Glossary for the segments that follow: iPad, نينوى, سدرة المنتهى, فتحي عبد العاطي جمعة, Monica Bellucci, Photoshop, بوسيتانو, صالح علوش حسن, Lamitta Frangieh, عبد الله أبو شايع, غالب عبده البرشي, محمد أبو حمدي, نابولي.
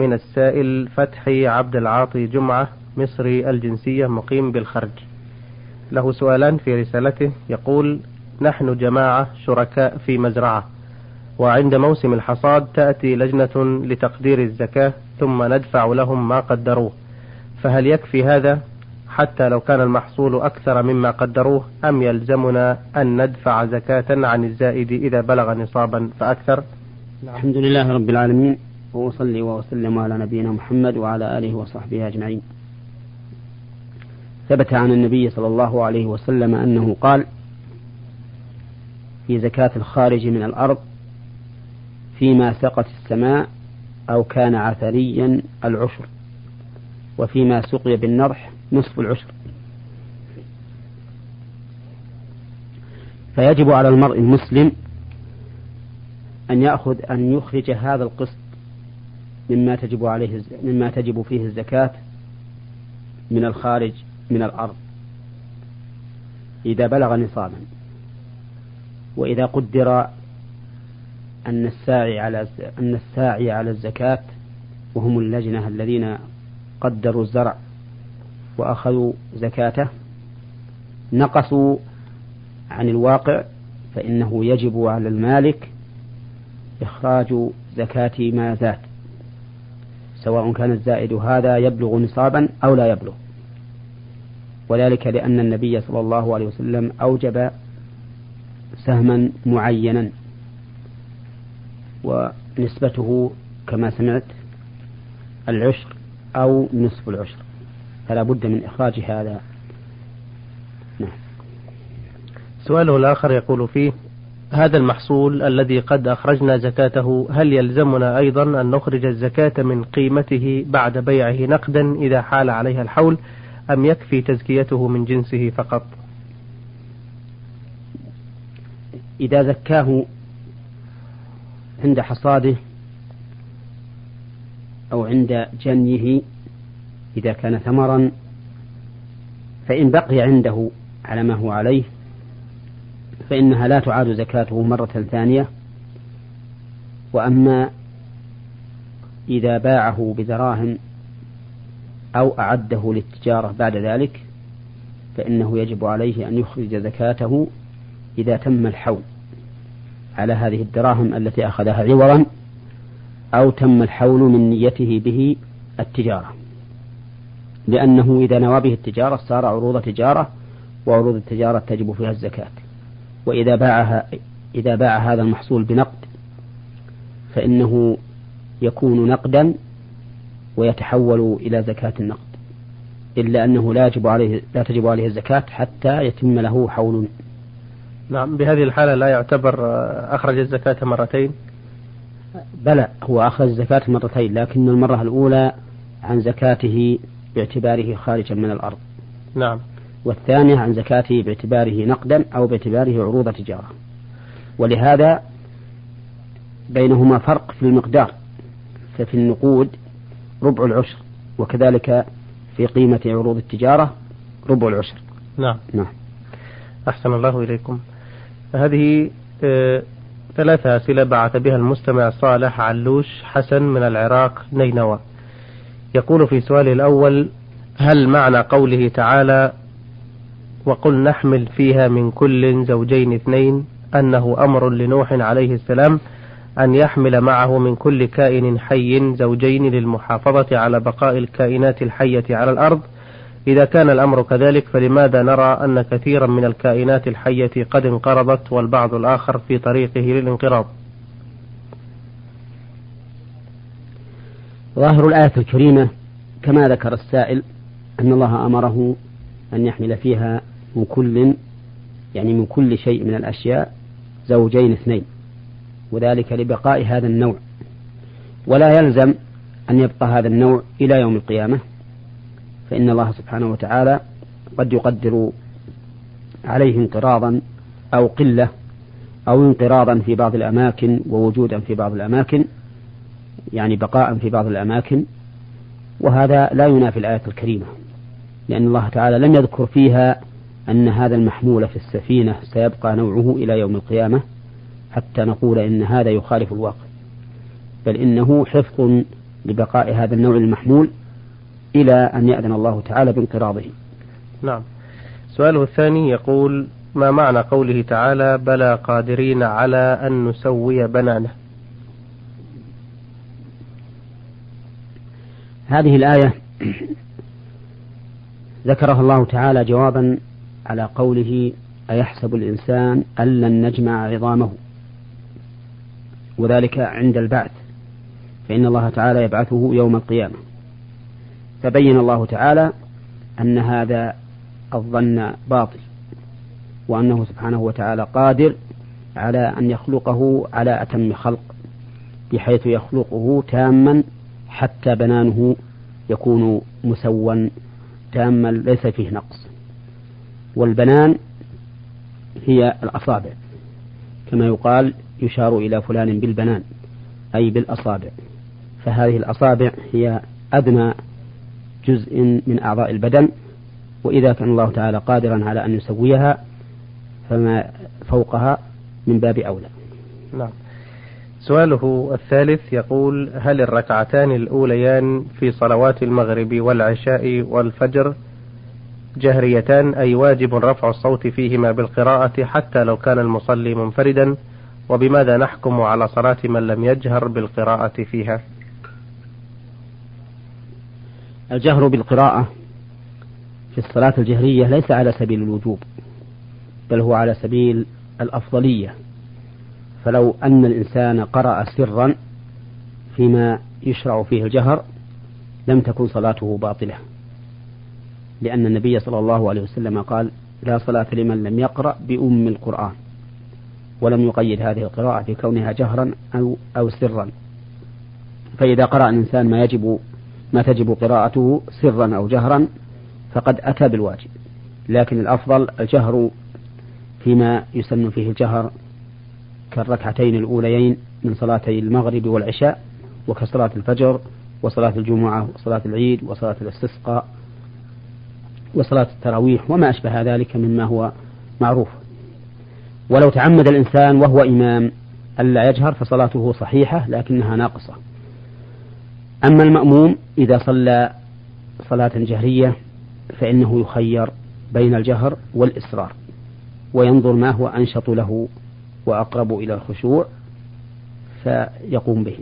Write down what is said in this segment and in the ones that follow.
من السائل فتحي عبد العاطي جمعة مصري الجنسية مقيم بالخرج، له سؤالان في رسالته. يقول: نحن جماعة شركاء في مزرعة، وعند موسم الحصاد تأتي لجنة لتقدير الزكاة ثم ندفع لهم ما قدروه، فهل يكفي هذا حتى لو كان المحصول أكثر مما قدروه، أم يلزمنا أن ندفع زكاة عن الزائد إذا بلغ نصابا فأكثر؟ الحمد لله رب العالمين، وأصلي وأسلم على نبينا محمد وعلى آله وصحبه أجمعين. ثبت عن النبي صلى الله عليه وسلم أنه قال في زكاة الخارج من الأرض فيما سقت السماء أو كان عثريا العشر، وفيما سقي بالنرح نصف العشر. فيجب على المرء المسلم أن يخرج هذا القسط مما تجب فيه الزكاة من الخارج من الأرض إذا بلغ نصابا. وإذا قدر أن الساعي على الزكاة، وهم اللجنة الذين قدروا الزرع وأخذوا زكاته، نقصوا عن الواقع، فإنه يجب على المالك إخراج زكاة ما زاد، سواء كان الزائد هذا يبلغ نصابا أو لا يبلغ، وذلك لأن النبي صلى الله عليه وسلم أوجب سهما معينا، ونسبته كما سمعت العشر أو نصف العشر، فلا بد من إخراج هذا. سؤاله الآخر يقول فيه: هذا المحصول الذي قد أخرجنا زكاته، هل يلزمنا أيضا أن نخرج الزكاة من قيمته بعد بيعه نقدا إذا حال عليها الحول، أم يكفي تزكيته من جنسه فقط؟ إذا زكاه عند حصاده أو عند جنيه إذا كان ثمرا، فإن بقي عنده على ما هو عليه فإنها لا تعاد زكاته مرة ثانية. وأما إذا باعه بدراهم أو أعده للتجارة بعد ذلك، فإنه يجب عليه أن يخرج زكاته إذا تم الحول على هذه الدراهم التي أخذها عوضا، أو تم الحول من نيته به التجارة، لأنه إذا نوى به التجارة صار عروض تجارة، وعروض التجارة تجب فيها الزكاة. وإذا باع هذا المحصول بنقد فإنه يكون نقدا ويتحول إلى زكاة النقد، إلا أنه لا تجب عليه الزكاة حتى يتم له حول. نعم، بهذه الحالة لا يعتبر أخرج الزكاة مرتين؟ بلى، هو أخرج الزكاة مرتين، لكن المرة الأولى عن زكاته باعتباره خارجا من الأرض. نعم. والثانية عن زكاته باعتباره نقدا أو باعتباره عروض تجارة، ولهذا بينهما فرق في المقدار، ففي النقود ربع العشر، وكذلك في قيمة عروض التجارة ربع العشر. نعم. نعم. أحسن الله إليكم. هذه 3 أسئلة بعث بها المستمع صالح علوش حسن من العراق نينوى. يقول في سؤاله الأول: هل معنى قوله تعالى وقل نحمل فيها من كل زوجين 2 أنه أمر لنوح عليه السلام أن يحمل معه من كل كائن حي زوجين للمحافظة على بقاء الكائنات الحية على الأرض؟ إذا كان الأمر كذلك، فلماذا نرى أن كثيرا من الكائنات الحية قد انقرضت والبعض الآخر في طريقه للانقراض؟ ظاهر الآية الكريمة كما ذكر السائل أن الله أمره أن يحمل فيها من كل، يعني من كل شيء من الأشياء، زوجين 2، وذلك لبقاء هذا النوع، ولا يلزم أن يبقى هذا النوع إلى يوم القيامة، فإن الله سبحانه وتعالى قد يقدر عليه انقراضا أو قلة، أو انقراضا في بعض الأماكن ووجودا في بعض الأماكن، يعني بقاء في بعض الأماكن، وهذا لا ينافي الآية الكريمة، لأن الله تعالى لم يذكر فيها أن هذا المحمول في السفينة سيبقى نوعه إلى يوم القيامة حتى نقول إن هذا يخالف الواقع، بل إنه حفظ لبقاء هذا النوع المحمول إلى أن يأذن الله تعالى بانقراضه. نعم. سؤاله الثاني يقول: ما معنى قوله تعالى: بلى قادرين على أن نسوي بنانه؟ هذه الآية ذكرها الله تعالى جوابا على قوله: أيحسب الإنسان أن لن نجمع عظامه، وذلك عند البعث، فإن الله تعالى يبعثه يوم القيامة. فبين الله تعالى أن هذا الظن باطل، وأنه سبحانه وتعالى قادر على أن يخلقه على أتم خلق، بحيث يخلقه تاما حتى بنانه يكون مسوا تاما ليس فيه نقص. والبنان هي الأصابع، كما يقال يشار إلى فلان بالبنان أي بالأصابع، فهذه الأصابع هي أدنى جزء من أعضاء البدن، وإذا كان الله تعالى قادرا على أن يسويها فما فوقها من باب أولى. نعم. سؤاله الثالث يقول: هل الركعتان الأوليان في صلوات المغرب والعشاء والفجر جهريتان، أي واجب رفع الصوت فيهما بالقراءة حتى لو كان المصلي منفردا؟ وبماذا نحكم على صلاة من لم يجهر بالقراءة فيها؟ الجهر بالقراءة في الصلاة الجهرية ليس على سبيل الوجوب، بل هو على سبيل الأفضلية. فلو أن الإنسان قرأ سرا فيما يشرع فيه الجهر لم تكن صلاته باطلة، لأن النبي صلى الله عليه وسلم قال: لا صلاة لمن لم يقرأ بأم القرآن، ولم يقيد هذه القراءة في كونها جهرا أو سرا. فإذا قرأ الإنسان ما تجب قراءته سرا أو جهرا فقد أتى بالواجب، لكن الأفضل الجهر فيما يسن فيه الجهر، كالركعتين الأوليين من صلاتي المغرب والعشاء، وكصلاة الفجر وصلاة الجمعة وصلاة العيد وصلاة الاستسقاء وصلاة التراويح وما أشبه ذلك مما هو معروف. ولو تعمد الإنسان وهو إمام ألا يجهر فصلاته صحيحة لكنها ناقصة. أما المأموم إذا صلى صلاة جهرية فإنه يخير بين الجهر والإصرار، وينظر ما هو أنشط له وأقرب إلى الخشوع فيقوم به.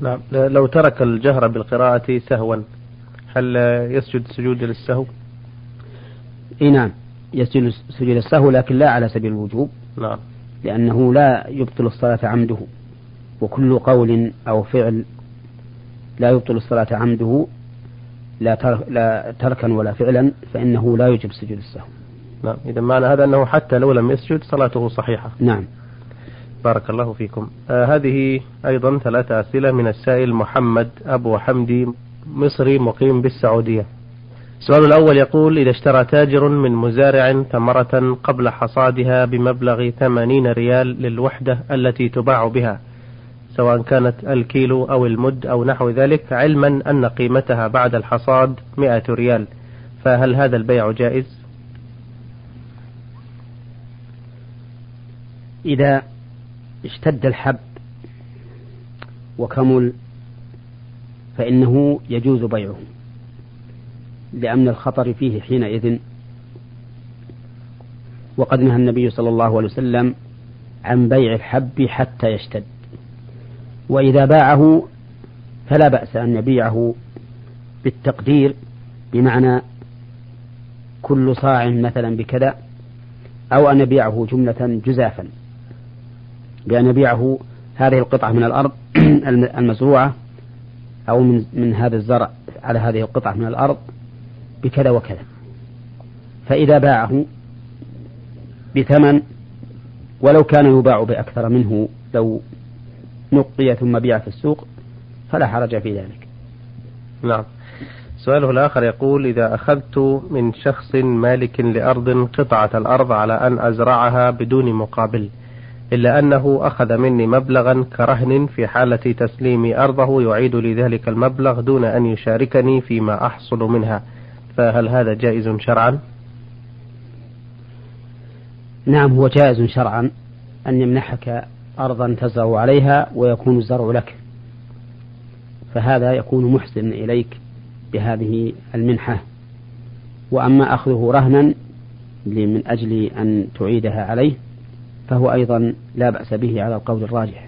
نعم. لو ترك الجهر بالقراءة سهوا هل يسجد سجود للسهو؟ نعم، يسجد سجود السهو لكن لا على سبيل الوجوب. نعم. لأنه لا يبطل الصلاة عمده، وكل قول أو فعل لا يبطل الصلاة عمده لا تركا ولا فعلا فإنه لا يجب سجود السهو. نعم. إذا معنى هذا أنه حتى لو لم يسجد صلاته صحيحة. نعم. بارك الله فيكم. هذه أيضا 3 أسئلة من السائل محمد أبو حمدي، مصري مقيم بالسعودية. السؤال الأول يقول: إذا اشترى تاجر من مزارع ثمرة قبل حصادها بمبلغ 80 ريال للوحدة التي تباع بها، سواء كانت الكيلو أو المد أو نحو ذلك، علما أن قيمتها بعد الحصاد 100 ريال، فهل هذا البيع جائز؟ إذا اشتد الحب وكمل فإنه يجوز بيعه، لأمن الخطر فيه حينئذ، وقد نهى النبي صلى الله عليه وسلم عن بيع الحب حتى يشتد. وإذا باعه فلا بأس أن يبيعه بالتقدير، بمعنى كل صاع مثلا بكذا، أو أن يبيعه جملة جزافا، بأن يبيعه هذه القطعة من الأرض المزروعة أو من هذا الزرع على هذه القطعة من الأرض بكذا وكذا. فإذا باعه بثمن، ولو كان يباع بأكثر منه لو نقي ثم بيع في السوق، فلا حرج في ذلك. نعم. سؤاله الآخر يقول: إذا أخذت من شخص مالك لأرض قطعة الأرض على أن أزرعها بدون مقابل، إلا أنه أخذ مني مبلغا كرهن في حالة تسليم أرضه، يعيد لي ذلك المبلغ دون أن يشاركني فيما أحصل منها، فهل هذا جائز شرعا؟ نعم، هو جائز شرعا أن يمنحك أرضا تزرع عليها ويكون الزرع لك، فهذا يكون محسن إليك بهذه المنحة. وأما أخذه رهنا من أجل أن تعيدها عليه فهو أيضا لا بأس به على القول الراجح،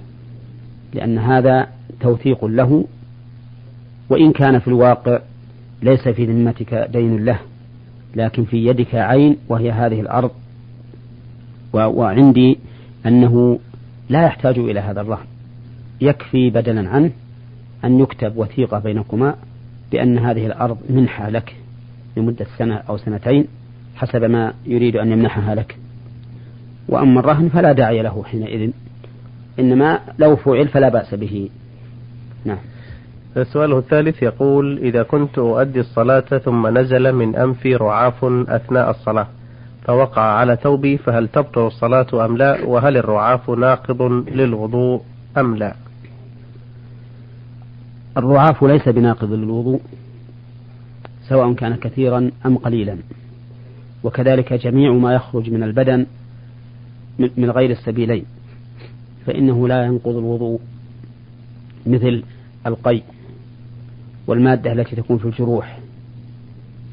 لأن هذا توثيق له، وإن كان في الواقع ليس في ذمتك دين له، لكن في يدك عين وهي هذه الأرض، وعندي أنه لا يحتاج إلى هذا الرهن، يكفي بدلا عنه أن يكتب وثيقة بينكما بأن هذه الأرض منحة لك لمدة سنة أو سنتين حسب ما يريد أن يمنحها لك. وأما الرهن فلا داعي له حينئذ، إنما لو فعل فلا بأس به. نعم. السؤال الثالث يقول: إذا كنت أؤدي الصلاة ثم نزل من أنفي رعاف أثناء الصلاة فوقع على ثوبي، فهل تبطل الصلاة أم لا؟ وهل الرعاف ناقض للوضوء أم لا؟ الرعاف ليس بناقض للوضوء سواء كان كثيرا أم قليلا، وكذلك جميع ما يخرج من البدن من غير السبيلين فإنه لا ينقض الوضوء، مثل القيء والمادة التي تكون في الجروح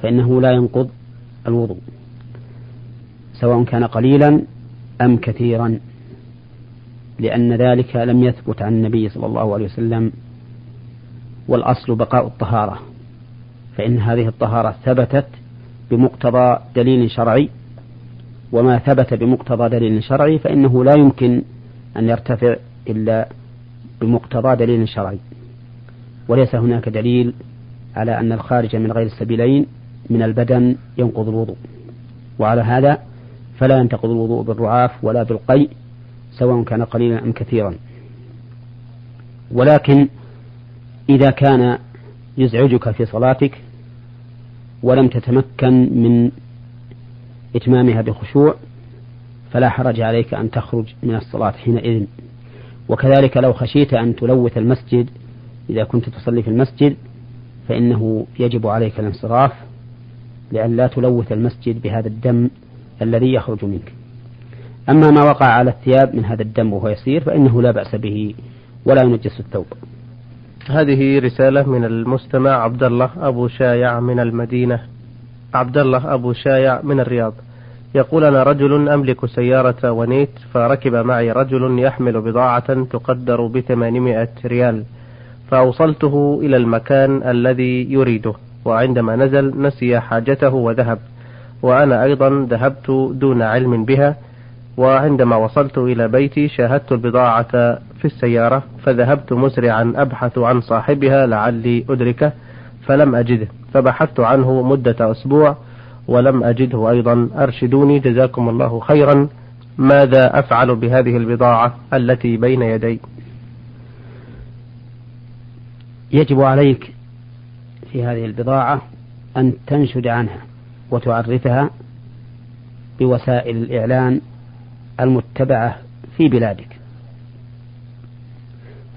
فإنه لا ينقض الوضوء سواء كان قليلا أم كثيرا، لأن ذلك لم يثبت عن النبي صلى الله عليه وسلم، والأصل بقاء الطهارة، فإن هذه الطهارة ثبتت بمقتضى دليل شرعي، وما ثبت بمقتضى دليل شرعي فإنه لا يمكن أن يرتفع إلا بمقتضى دليل شرعي، وليس هناك دليل على أن الخارج من غير السبيلين من البدن ينقض الوضوء. وعلى هذا فلا ينتقض الوضوء بالرعاف ولا بالقيء سواء كان قليلا أم كثيرا. ولكن إذا كان يزعجك في صلاتك ولم تتمكن من إتمامها بخشوع فلا حرج عليك أن تخرج من الصلاة حينئذ. وكذلك لو خشيت أن تلوث المسجد، إذا كنت تصلي في المسجد فإنه يجب عليك الانصراف لئلا تلوث المسجد بهذا الدم الذي يخرج منك. أما ما وقع على الثياب من هذا الدم وهو يسير فإنه لا بأس به ولا ينجس الثوب. هذه رسالة من المستمع عبد الله أبو شايع من المدينة. عبد الله أبو شايع من الرياض يقول: أنا رجل أملك سيارة ونيت، فركب معي رجل يحمل بضاعة تقدر ب800 ريال، فأوصلته إلى المكان الذي يريده، وعندما نزل نسي حاجته وذهب، وأنا أيضا ذهبت دون علم بها، وعندما وصلت إلى بيتي شاهدت البضاعة في السيارة، فذهبت مسرعا أبحث عن صاحبها لعلي أدركه فلم أجده، فبحثت عنه مدة أسبوع ولم أجده أيضا. أرشدوني جزاكم الله خيرا، ماذا أفعل بهذه البضاعة التي بين يدي؟ يجب عليك في هذه البضاعة أن تنشد عنها وتعرفها بوسائل الإعلان المتبعة في بلادك،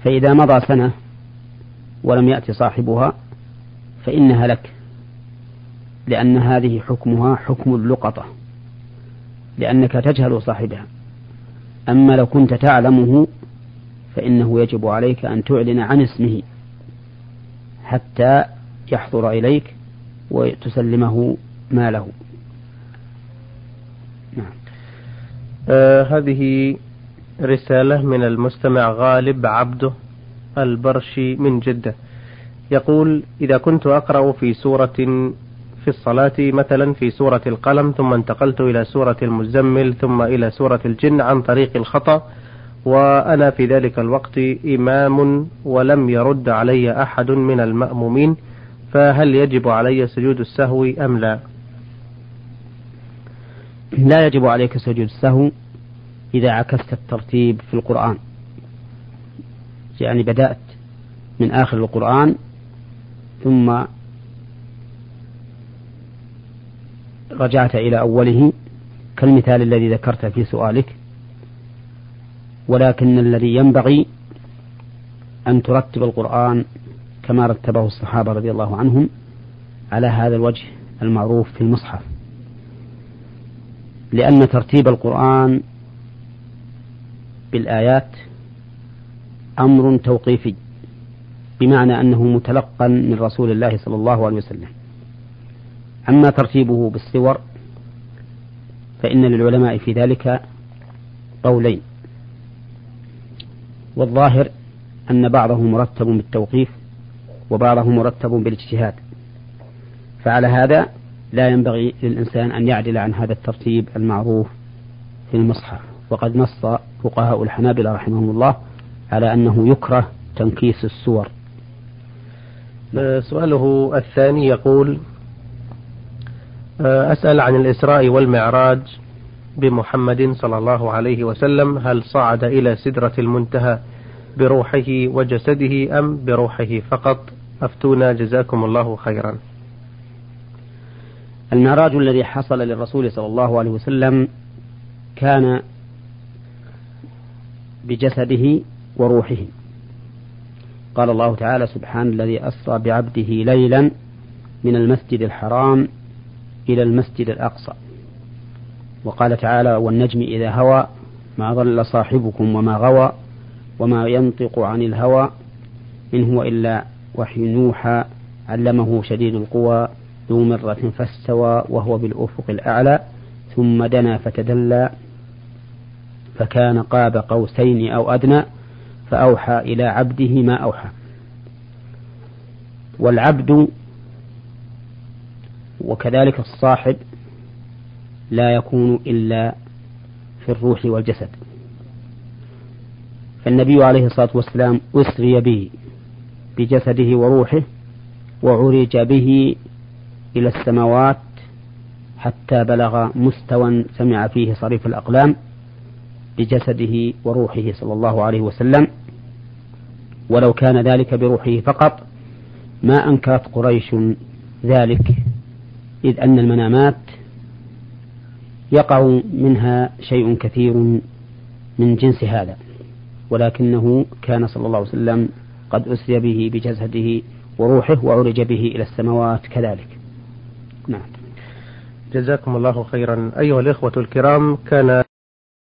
فإذا مضى سنة ولم يأتي صاحبها فإنها لك، لأن هذه حكمها حكم اللقطة، لأنك تجهل صاحبها. أما لو كنت تعلمه فإنه يجب عليك أن تعلن عن اسمه حتى يحضر إليك وتسلمه ماله. نعم. هذه رسالة من المستمع غالب عبده البرشي من جدة يقول: إذا كنت أقرأ في سورة في الصلاة، مثلا في سورة القلم، ثم انتقلت إلى سورة المزمل ثم إلى سورة الجن عن طريق الخطأ، وأنا في ذلك الوقت إمام ولم يرد علي أحد من المأمومين، فهل يجب علي سجود السهو أم لا؟ لا يجب عليك سجود السهو إذا عكست الترتيب في القرآن، يعني بدأت من آخر القرآن ثم رجعت إلى أوله كالمثال الذي ذكرت في سؤالك. ولكن الذي ينبغي أن ترتب القرآن كما رتبه الصحابة رضي الله عنهم على هذا الوجه المعروف في المصحف، لأن ترتيب القرآن بالآيات أمر توقيفي بمعنى أنه متلقا من رسول الله صلى الله عليه وسلم. أما ترتيبه بالسور فإن للعلماء في ذلك قولين، والظاهر أن بعضه مرتب بالتوقيف وبعضه مرتب بالاجتهاد، فعلى هذا لا ينبغي للإنسان أن يعدل عن هذا الترتيب المعروف في المصحف. وقد نص فقهاء الحنابلة رحمهم الله على أنه يكره تنكيس السور. سؤاله الثاني يقول: أسأل عن الإسراء والمعراج بمحمد صلى الله عليه وسلم، هل صعد إلى سدرة المنتهى بروحه وجسده أم بروحه فقط؟ أفتونا جزاكم الله خيرا. المعراج الذي حصل للرسول صلى الله عليه وسلم كان بجسده وروحه، قال الله تعالى: سبحان الذي أسرى بعبده ليلا من المسجد الحرام إلى المسجد الأقصى، وقال تعالى: والنجم إذا هوى ما ضل صاحبكم وما غوى وما ينطق عن الهوى إن هو إلا وحي يوحى، علمه شديد القوى ذو مرة فاستوى وهو بالأفق الأعلى ثم دنا فتدلى فكان قاب قوسين أو أدنى فأوحى إلى عبده ما أوحى. والعبد وكذلك الصاحب لا يكون إلا في الروح والجسد، فالنبي عليه الصلاة والسلام أسري به بجسده وروحه وعرج به إلى السماوات حتى بلغ مستوى سمع فيه صريف الأقلام بجسده وروحه صلى الله عليه وسلم. ولو كان ذلك بروحه فقط ما أنكرت قريش ذلك، إذ أن المنامات يقع منها شيء كثير من جنس هذا، ولكنه كان صلى الله عليه وسلم قد أسري به بجسده وروحه وعرج به إلى السماوات كذلك. نعم، جزاكم الله خيرا. أيها الإخوة الكرام، كان